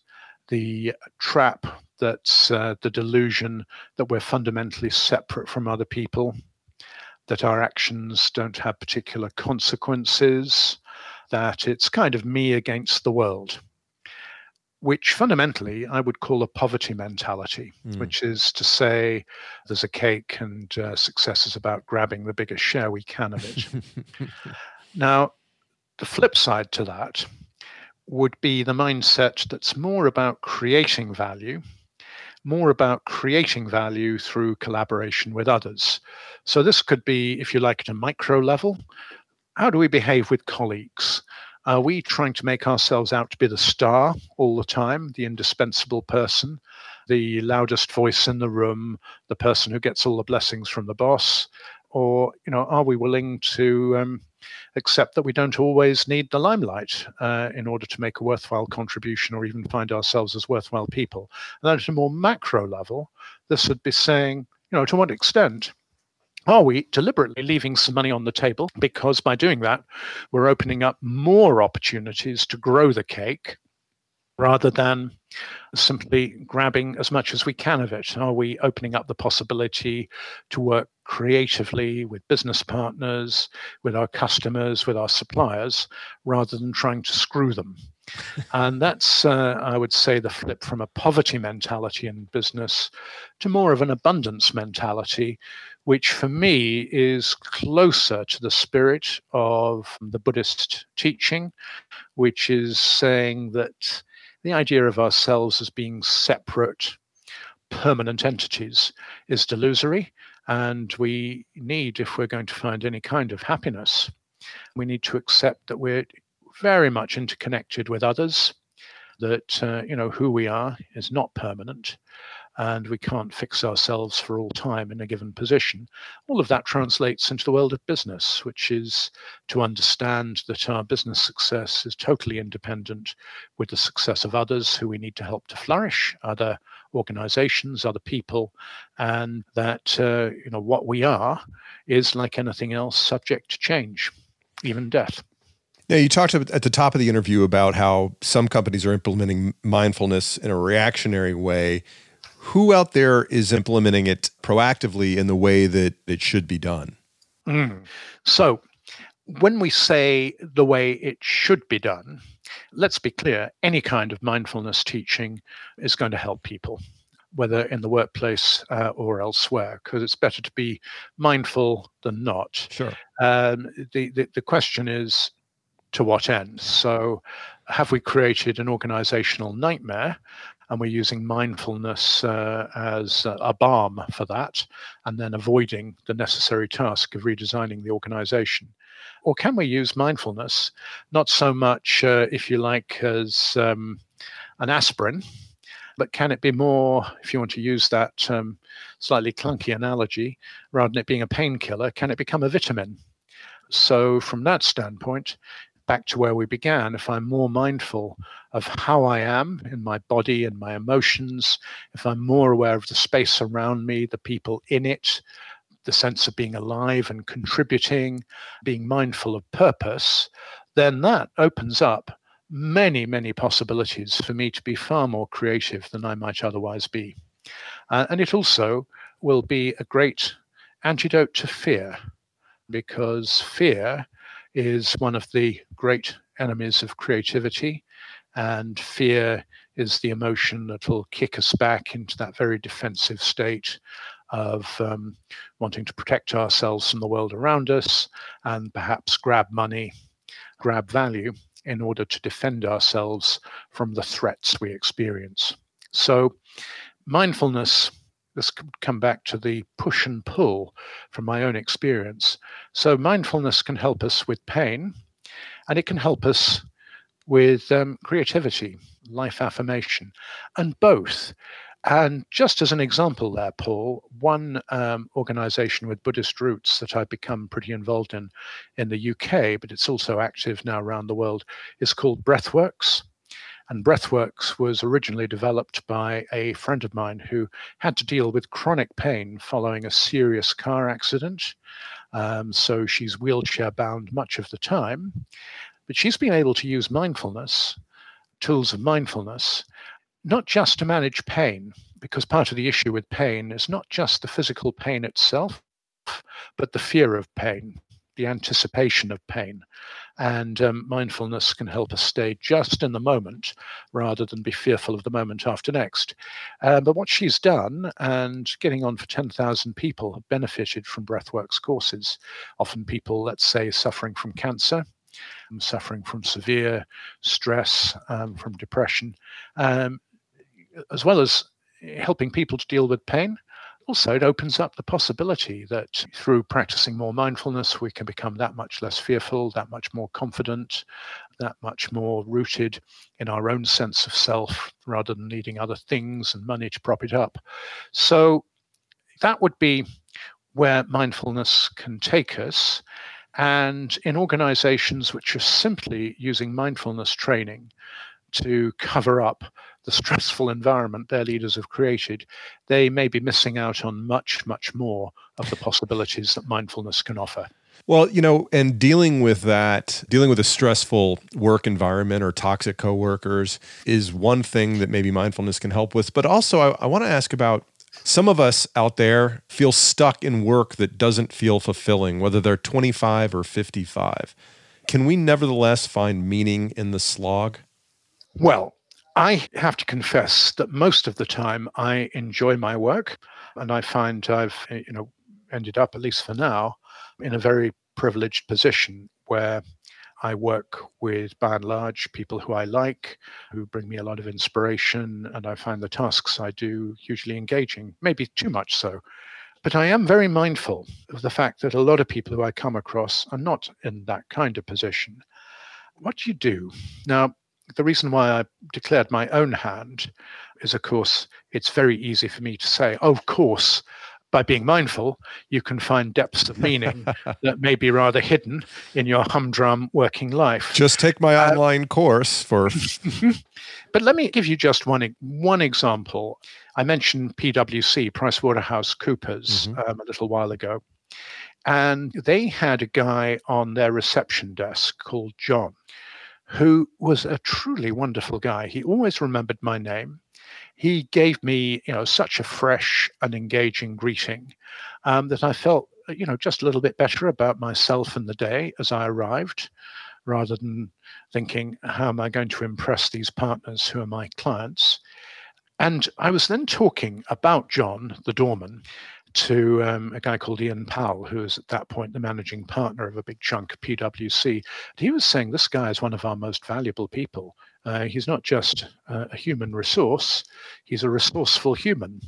the trap that's uh, the delusion that we're fundamentally separate from other people, that our actions don't have particular consequences, that it's kind of me against the world, which fundamentally I would call a poverty mentality, mm. which is to say there's a cake and uh, success is about grabbing the biggest share we can of it. Now, the flip side to that would be the mindset that's more about creating value, more about creating value through collaboration with others. So this could be, if you like, at a micro level. How do we behave with colleagues? Are we trying to make ourselves out to be the star all the time, the indispensable person, the loudest voice in the room, the person who gets all the blessings from the boss? Or, you know, are we willing to um, accept that we don't always need the limelight uh, in order to make a worthwhile contribution or even find ourselves as worthwhile people? And then at a more macro level, this would be saying, you know, to what extent are we deliberately leaving some money on the table? Because by doing that, we're opening up more opportunities to grow the cake rather than simply grabbing as much as we can of it. Are we opening up the possibility to work creatively with business partners, with our customers, with our suppliers, rather than trying to screw them? And that's, uh, I would say, the flip from a poverty mentality in business to more of an abundance mentality, which for me is closer to the spirit of the Buddhist teaching, which is saying that the idea of ourselves as being separate, permanent entities is delusory, and we need, if we're going to find any kind of happiness, we need to accept that we're very much interconnected with others, that uh, you know, who we are is not permanent, and we can't fix ourselves for all time in a given position. All of that translates into the world of business, which is to understand that our business success is totally independent with the success of others who we need to help to flourish, other organizations, other people, and that uh, you know, what we are is, like anything else, subject to change, even death. Now, you talked at the top of the interview about how some companies are implementing mindfulness in a reactionary way. Who out there is implementing it proactively in the way that it should be done? Mm. So when we say the way it should be done, let's be clear, any kind of mindfulness teaching is going to help people. whether in the workplace uh, or elsewhere, because it's better to be mindful than not. Sure. Um, the, the, the question is, to what end? So have we created an organizational nightmare, and we're using mindfulness uh, as a balm for that, and then avoiding the necessary task of redesigning the organization? Or can we use mindfulness, not so much, uh, if you like, as um, an aspirin, but can it be more, if you want to use that um, slightly clunky analogy, rather than it being a painkiller, can it become a vitamin? So from that standpoint, back to where we began, if I'm more mindful of how I am in my body and my emotions, if I'm more aware of the space around me, the people in it, the sense of being alive and contributing, being mindful of purpose, then that opens up many, many possibilities for me to be far more creative than I might otherwise be. Uh, and it also will be a great antidote to fear, because fear is one of the great enemies of creativity, and fear is the emotion that will kick us back into that very defensive state of um, wanting to protect ourselves from the world around us, and perhaps grab money, grab value, in order to defend ourselves from the threats we experience. So mindfulness, this could come back to the push and pull from my own experience. So mindfulness can help us with pain, and it can help us with um, creativity, life affirmation, and both. And just as an example there, Paul, one um, organization with Buddhist roots that I've become pretty involved in in the U K, but it's also active now around the world, is called Breathworks. And Breathworks was originally developed by a friend of mine who had to deal with chronic pain following a serious car accident. Um, so she's wheelchair bound much of the time, but she's been able to use mindfulness, tools of mindfulness, not just to manage pain, because part of the issue with pain is not just the physical pain itself, but the fear of pain, the anticipation of pain. And um, mindfulness can help us stay just in the moment rather than be fearful of the moment after next. Uh, but what she's done, and getting on for ten thousand people have benefited from Breathworks courses, often people, let's say, suffering from cancer, suffering from severe stress, um, from depression, um, as well as helping people to deal with pain. Also, it opens up the possibility that through practicing more mindfulness, we can become that much less fearful, that much more confident, that much more rooted in our own sense of self, rather than needing other things and money to prop it up. So that would be where mindfulness can take us. And in organizations which are simply using mindfulness training to cover up the stressful environment their leaders have created, they may be missing out on much, much more of the possibilities that mindfulness can offer. Well, you know, and dealing with that, dealing with a stressful work environment or toxic coworkers is one thing that maybe mindfulness can help with. But also, I, I want to ask about some of us out there feel stuck in work that doesn't feel fulfilling, whether they're twenty-five or fifty-five. Can we nevertheless find meaning in the slog? Well, I have to confess that most of the time I enjoy my work, and I find I've, you know, ended up, at least for now, in a very privileged position where I work with, by and large, people who I like, who bring me a lot of inspiration, and I find the tasks I do hugely engaging, maybe too much so. But I am very mindful of the fact that a lot of people who I come across are not in that kind of position. What do you do? Now, the reason why I declared my own hand is, of course, it's very easy for me to say, oh, of course, by being mindful, you can find depths of meaning that may be rather hidden in your humdrum working life. Just take my uh, online course for... But let me give you just one, one example. I mentioned P W C, PricewaterhouseCoopers, mm-hmm. um, a little while ago. And they had a guy on their reception desk called John, who was a truly wonderful guy. He always remembered my name. He gave me, you know, such a fresh and engaging greeting um, that I felt, you know, just a little bit better about myself and the day as I arrived, rather than thinking, how am I going to impress these partners who are my clients? And I was then talking about John, the doorman, to um, a guy called Ian Powell, who was at that point the managing partner of a big chunk of P W C. And he was saying, this guy is one of our most valuable people. Uh, he's not just uh, a human resource, he's a resourceful human.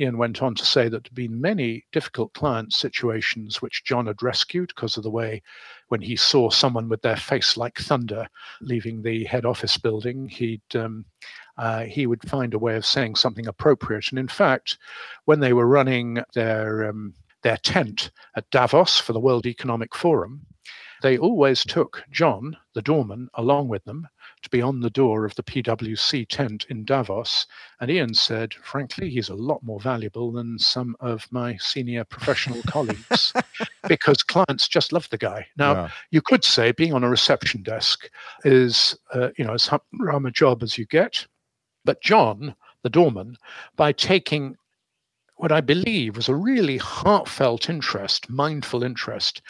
Ian went on to say that there had been many difficult client situations which John had rescued because of the way when he saw someone with their face like thunder leaving the head office building, he'd um, uh, he would find a way of saying something appropriate. And in fact, when they were running their um, their tent at Davos for the World Economic Forum, they always took John, the doorman, along with them to be on the door of the P W C tent in Davos. And Ian said, frankly, he's a lot more valuable than some of my senior professional colleagues because clients just love the guy. Now, yeah. you could say being on a reception desk is, uh, you know, as humble a job as you get. But John, the doorman, by taking what I believe was a really heartfelt interest, mindful interest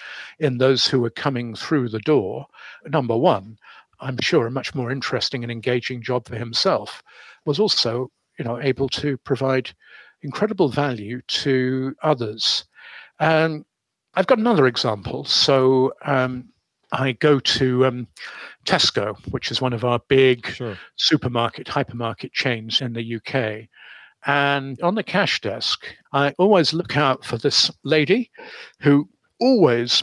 in those who were coming through the door. Number one, I'm sure a much more interesting and engaging job for himself, was also, you know, able to provide incredible value to others. And I've got another example. So um, I go to um, Tesco, which is one of our big sure. supermarket, hypermarket chains in the U K. And on the cash desk, I always look out for this lady who always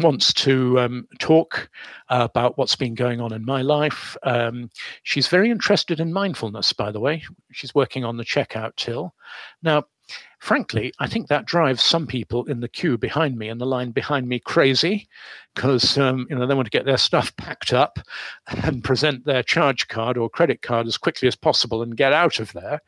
wants to um, talk uh, about what's been going on in my life. Um, she's very interested in mindfulness, by the way. She's working on the checkout till. Now, frankly, I think that drives some people in the queue behind me and the line behind me crazy because um, you know, they want to get their stuff packed up and present their charge card or credit card as quickly as possible and get out of there.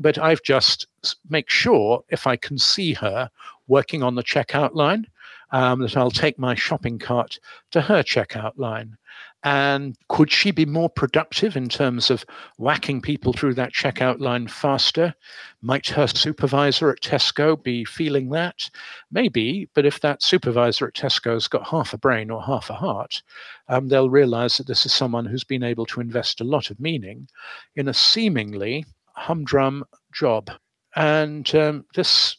But I've just make sure if I can see her working on the checkout line, um, that I'll take my shopping cart to her checkout line. And could she be more productive in terms of whacking people through that checkout line faster? Might her supervisor at Tesco be feeling that? Maybe, but if that supervisor at Tesco's got half a brain or half a heart, um, they'll realize that this is someone who's been able to invest a lot of meaning in a seemingly humdrum job. And um, this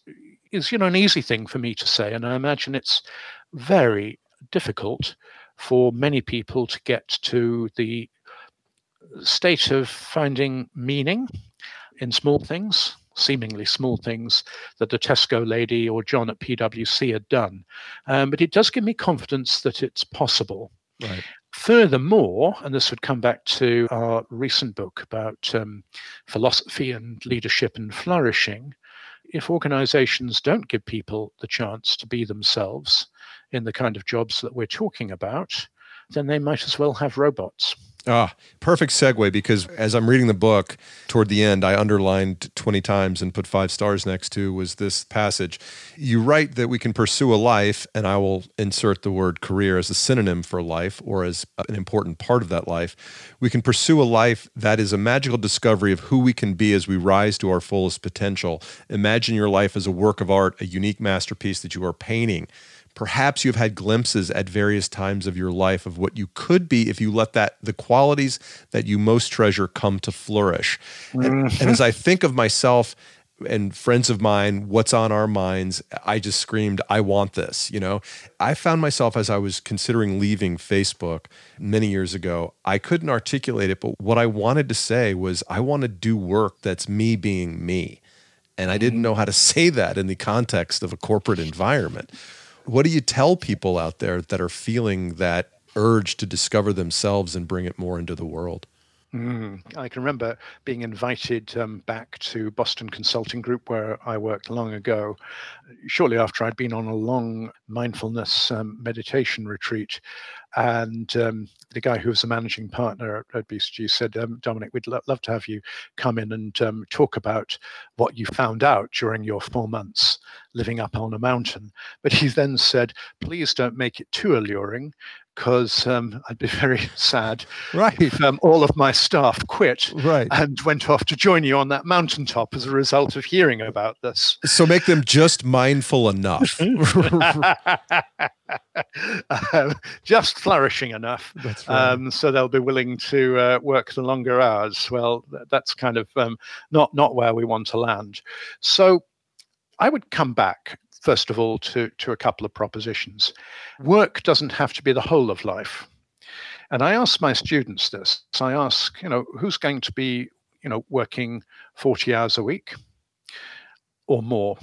is, you know, an easy thing for me to say, and I imagine it's very difficult for many people to get to the state of finding meaning in small things, seemingly small things that the Tesco lady or John at P W C had done. Um, but it does give me confidence that it's possible. Right. Furthermore, and this would come back to our recent book about um, philosophy and leadership and flourishing, if organizations don't give people the chance to be themselves in the kind of jobs that we're talking about, then they might as well have robots. Ah, perfect segue, because as I'm reading the book toward the end, I underlined twenty times and put five stars next to was this passage. You write that we can pursue a life, and I will insert the word career as a synonym for life or as an important part of that life. We can pursue a life that is a magical discovery of who we can be as we rise to our fullest potential. Imagine your life as a work of art, a unique masterpiece that you are painting. Perhaps you've had glimpses at various times of your life of what you could be if you let that the qualities that you most treasure come to flourish. Mm-hmm. And, and as I think of myself and friends of mine, what's on our minds, I just screamed, I want this, you know? I found myself as I was considering leaving Facebook many years ago, I couldn't articulate it, but what I wanted to say was I want to do work that's me being me. And I didn't know how to say that in the context of a corporate environment. What do you tell people out there that are feeling that urge to discover themselves and bring it more into the world? Mm, I can remember being invited um, back to Boston Consulting Group, where I worked long ago, shortly after I'd been on a long mindfulness um, meditation retreat. And um, the guy who was the managing partner at B C G said, um, Dominic, we'd lo- love to have you come in and um, talk about what you found out during your four months living up on a mountain. But he then said, please don't make it too alluring, because um, I'd be very sad right. if um, all of my staff quit right. and went off to join you on that mountaintop as a result of hearing about this. So make them just mindful enough. um, just flourishing enough. That's right. Um, so they'll be willing to uh, work the longer hours. Well, that's kind of um, not, not where we want to land. So I would come back first of all, to, to a couple of propositions. Work doesn't have to be the whole of life. And I ask my students this. I ask, you know, who's going to be, you know, working forty hours a week or more?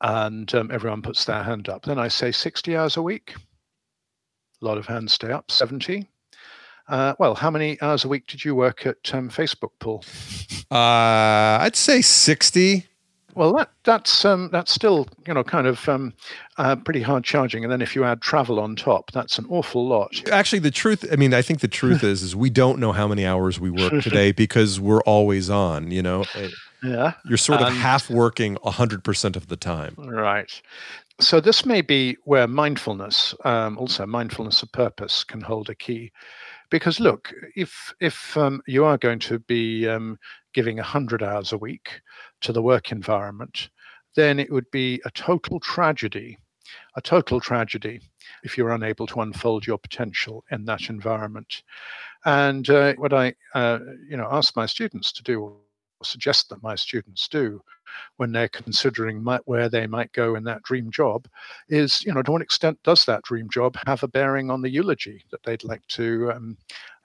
And um, everyone puts their hand up. Then I say sixty hours a week. A lot of hands stay up, seventy. Uh, well, how many hours a week did you work at um, Facebook, Paul? Uh, I'd say sixty. Well, that that's um, that's still, you know, kind of um, uh, pretty hard charging. And then if you add travel on top, that's an awful lot. Actually, the truth, I mean, I think the truth is, is we don't know how many hours we work today because we're always on, you know. Yeah. You're sort of um, half working one hundred percent of the time. Right. So this may be where mindfulness, um, also mindfulness of purpose, can hold a key. Because look, if if um, you are going to be um, giving one hundred hours a week to the work environment, then it would be a total tragedy, a total tragedy if you're unable to unfold your potential in that environment. And uh, what I uh, you know, ask my students to do, or suggest that my students do when they're considering my, where they might go in that dream job is, you know, to what extent does that dream job have a bearing on the eulogy that they'd like to um,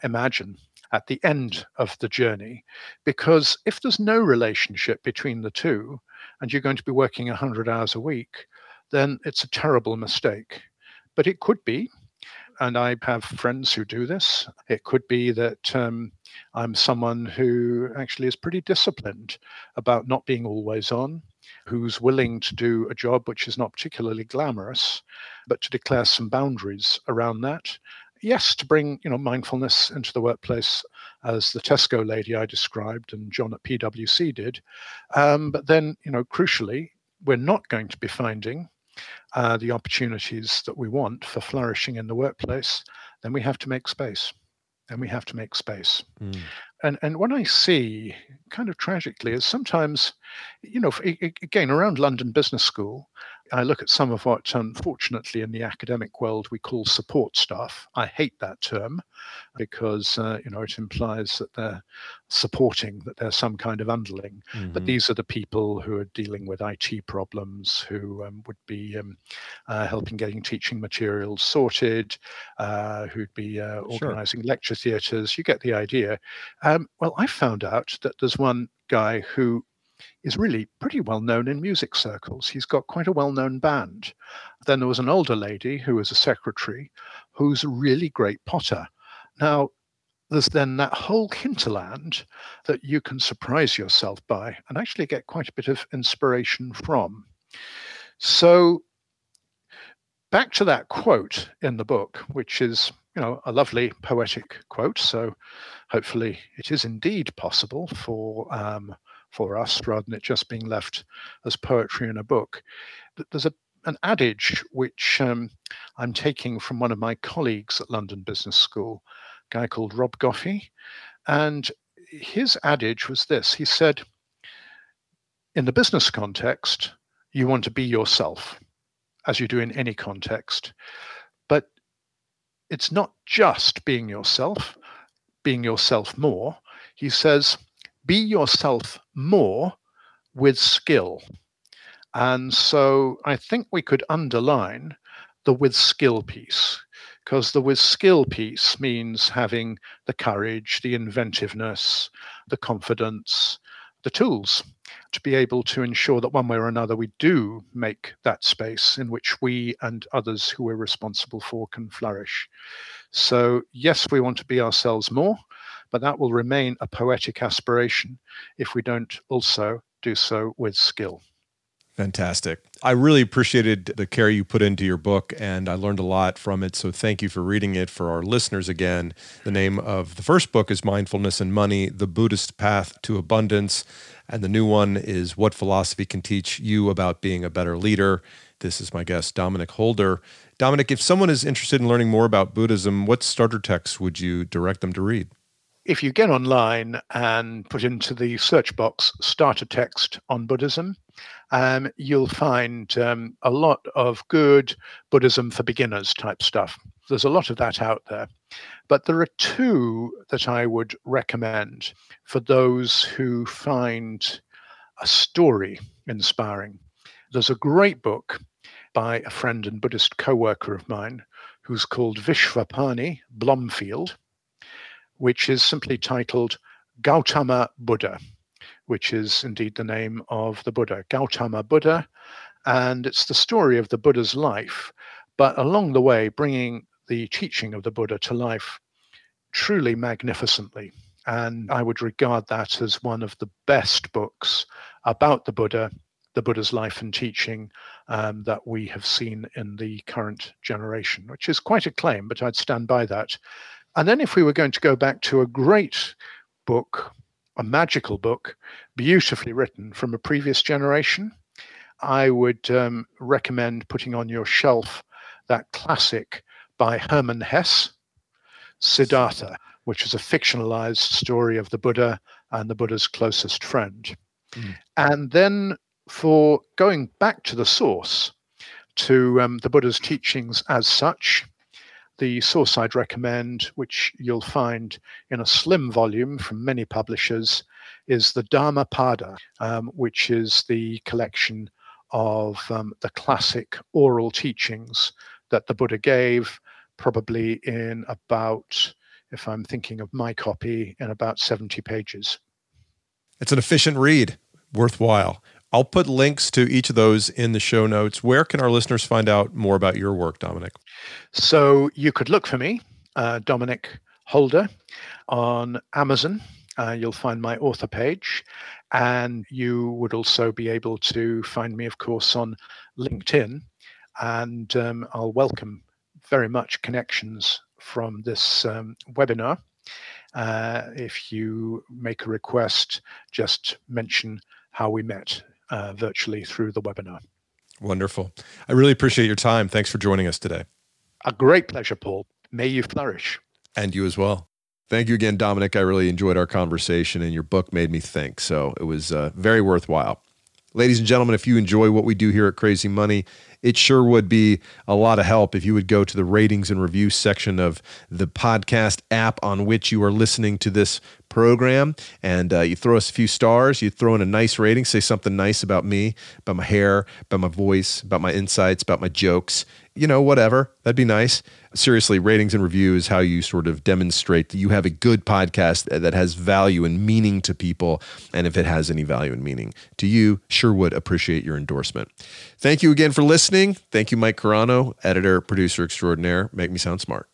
imagine at the end of the journey? Because if there's no relationship between the two and you're going to be working one hundred hours a week, then it's a terrible mistake. But it could be, and I have friends who do this, it could be that um, I'm someone who actually is pretty disciplined about not being always on, who's willing to do a job which is not particularly glamorous, but to declare some boundaries around that. Yes, to bring, you know, mindfulness into the workplace, as the Tesco lady I described and John at P W C did. Um, but then, you know, crucially, we're not going to be finding uh, the opportunities that we want for flourishing in the workplace. Then we have to make space. Then we have to make space. Mm. And and what I see, kind of tragically, is sometimes, you know, again, around London Business School, I look at some of what, unfortunately, in the academic world, we call support staff. I hate that term because, uh, you know, it implies that they're supporting, that they're some kind of underling. Mm-hmm. But these are the people who are dealing with I T problems, who um, would be um, uh, helping getting teaching materials sorted, uh, who'd be uh, organizing sure. lecture theatres. You get the idea. Um, well, I found out that there's one guy who is really pretty well known in music circles. He's got quite a well-known band. Then there was an older lady who was a secretary who's a really great potter. Now, there's then that whole hinterland that you can surprise yourself by and actually get quite a bit of inspiration from. So back to that quote in the book, which is, you know, a lovely poetic quote. So hopefully it is indeed possible for um, for us, rather than it just being left as poetry in a book. There's a, an adage which um, I'm taking from one of my colleagues at London Business School, a guy called Rob Goffey. And his adage was this. He said, in the business context, you want to be yourself, as you do in any context. But it's not just being yourself, being yourself more. He says, be yourself more with skill. And so I think we could underline the with skill piece, because the with skill piece means having the courage, the inventiveness, the confidence, the tools to be able to ensure that one way or another we do make that space in which we and others who we're responsible for can flourish. So yes, we want to be ourselves more, but that will remain a poetic aspiration if we don't also do so with skill. Fantastic. I really appreciated the care you put into your book, and I learned a lot from it. So thank you for reading it. For our listeners, again, the name of the first book is Mindfulness and Money, The Buddhist Path to Abundance. And the new one is What Philosophy Can Teach You About Being a Better Leader. This is my guest, Dominic Houlder. Dominic, if someone is interested in learning more about Buddhism, what starter texts would you direct them to read? If you get online and put into the search box, starter text on Buddhism, um, you'll find um, a lot of good Buddhism for beginners type stuff. There's a lot of that out there. But there are two that I would recommend for those who find a story inspiring. There's a great book by a friend and Buddhist co-worker of mine who's called Vishvapani Blomfield, which is simply titled Gautama Buddha, which is indeed the name of the Buddha, Gautama Buddha. And it's the story of the Buddha's life, but along the way, bringing the teaching of the Buddha to life truly magnificently. And I would regard that as one of the best books about the Buddha, the Buddha's life and teaching um, that we have seen in the current generation, which is quite a claim, but I'd stand by that. And then if we were going to go back to a great book, a magical book, beautifully written from a previous generation, I would um, recommend putting on your shelf that classic by Hermann Hesse, Siddhartha, which is a fictionalized story of the Buddha and the Buddha's closest friend. Mm. And then for going back to the source, to um, the Buddha's teachings as such, the source I'd recommend, which you'll find in a slim volume from many publishers, is the Dhammapada, um, which is the collection of um, the classic oral teachings that the Buddha gave, probably in about, if I'm thinking of my copy, in about seventy pages. It's an efficient read, worthwhile. I'll put links to each of those in the show notes. Where can our listeners find out more about your work, Dominic? So you could look for me, uh, Dominic Houlder, on Amazon. Uh, you'll find my author page. And you would also be able to find me, of course, on LinkedIn. And um, I'll welcome very much connections from this um, webinar. Uh, if you make a request, just mention how we met. Uh, virtually through the webinar. Wonderful. I really appreciate your time. Thanks for joining us today. A great pleasure, Paul. May you flourish. And you as well. Thank you again, Dominic. I really enjoyed our conversation, and your book made me think. So it was uh, very worthwhile. Ladies and gentlemen, if you enjoy what we do here at Crazy Money, it sure would be a lot of help if you would go to the ratings and review section of the podcast app on which you are listening to this program, and uh, you throw us a few stars, you throw in a nice rating, say something nice about me, about my hair, about my voice, about my insights, about my jokes, you know, whatever. That'd be nice. Seriously, ratings and review is how you sort of demonstrate that you have a good podcast that has value and meaning to people. And if it has any value and meaning to you, sure would appreciate your endorsement. Thank you again for listening. Thank you, Mike Carano, editor, producer extraordinaire. Make me sound smart.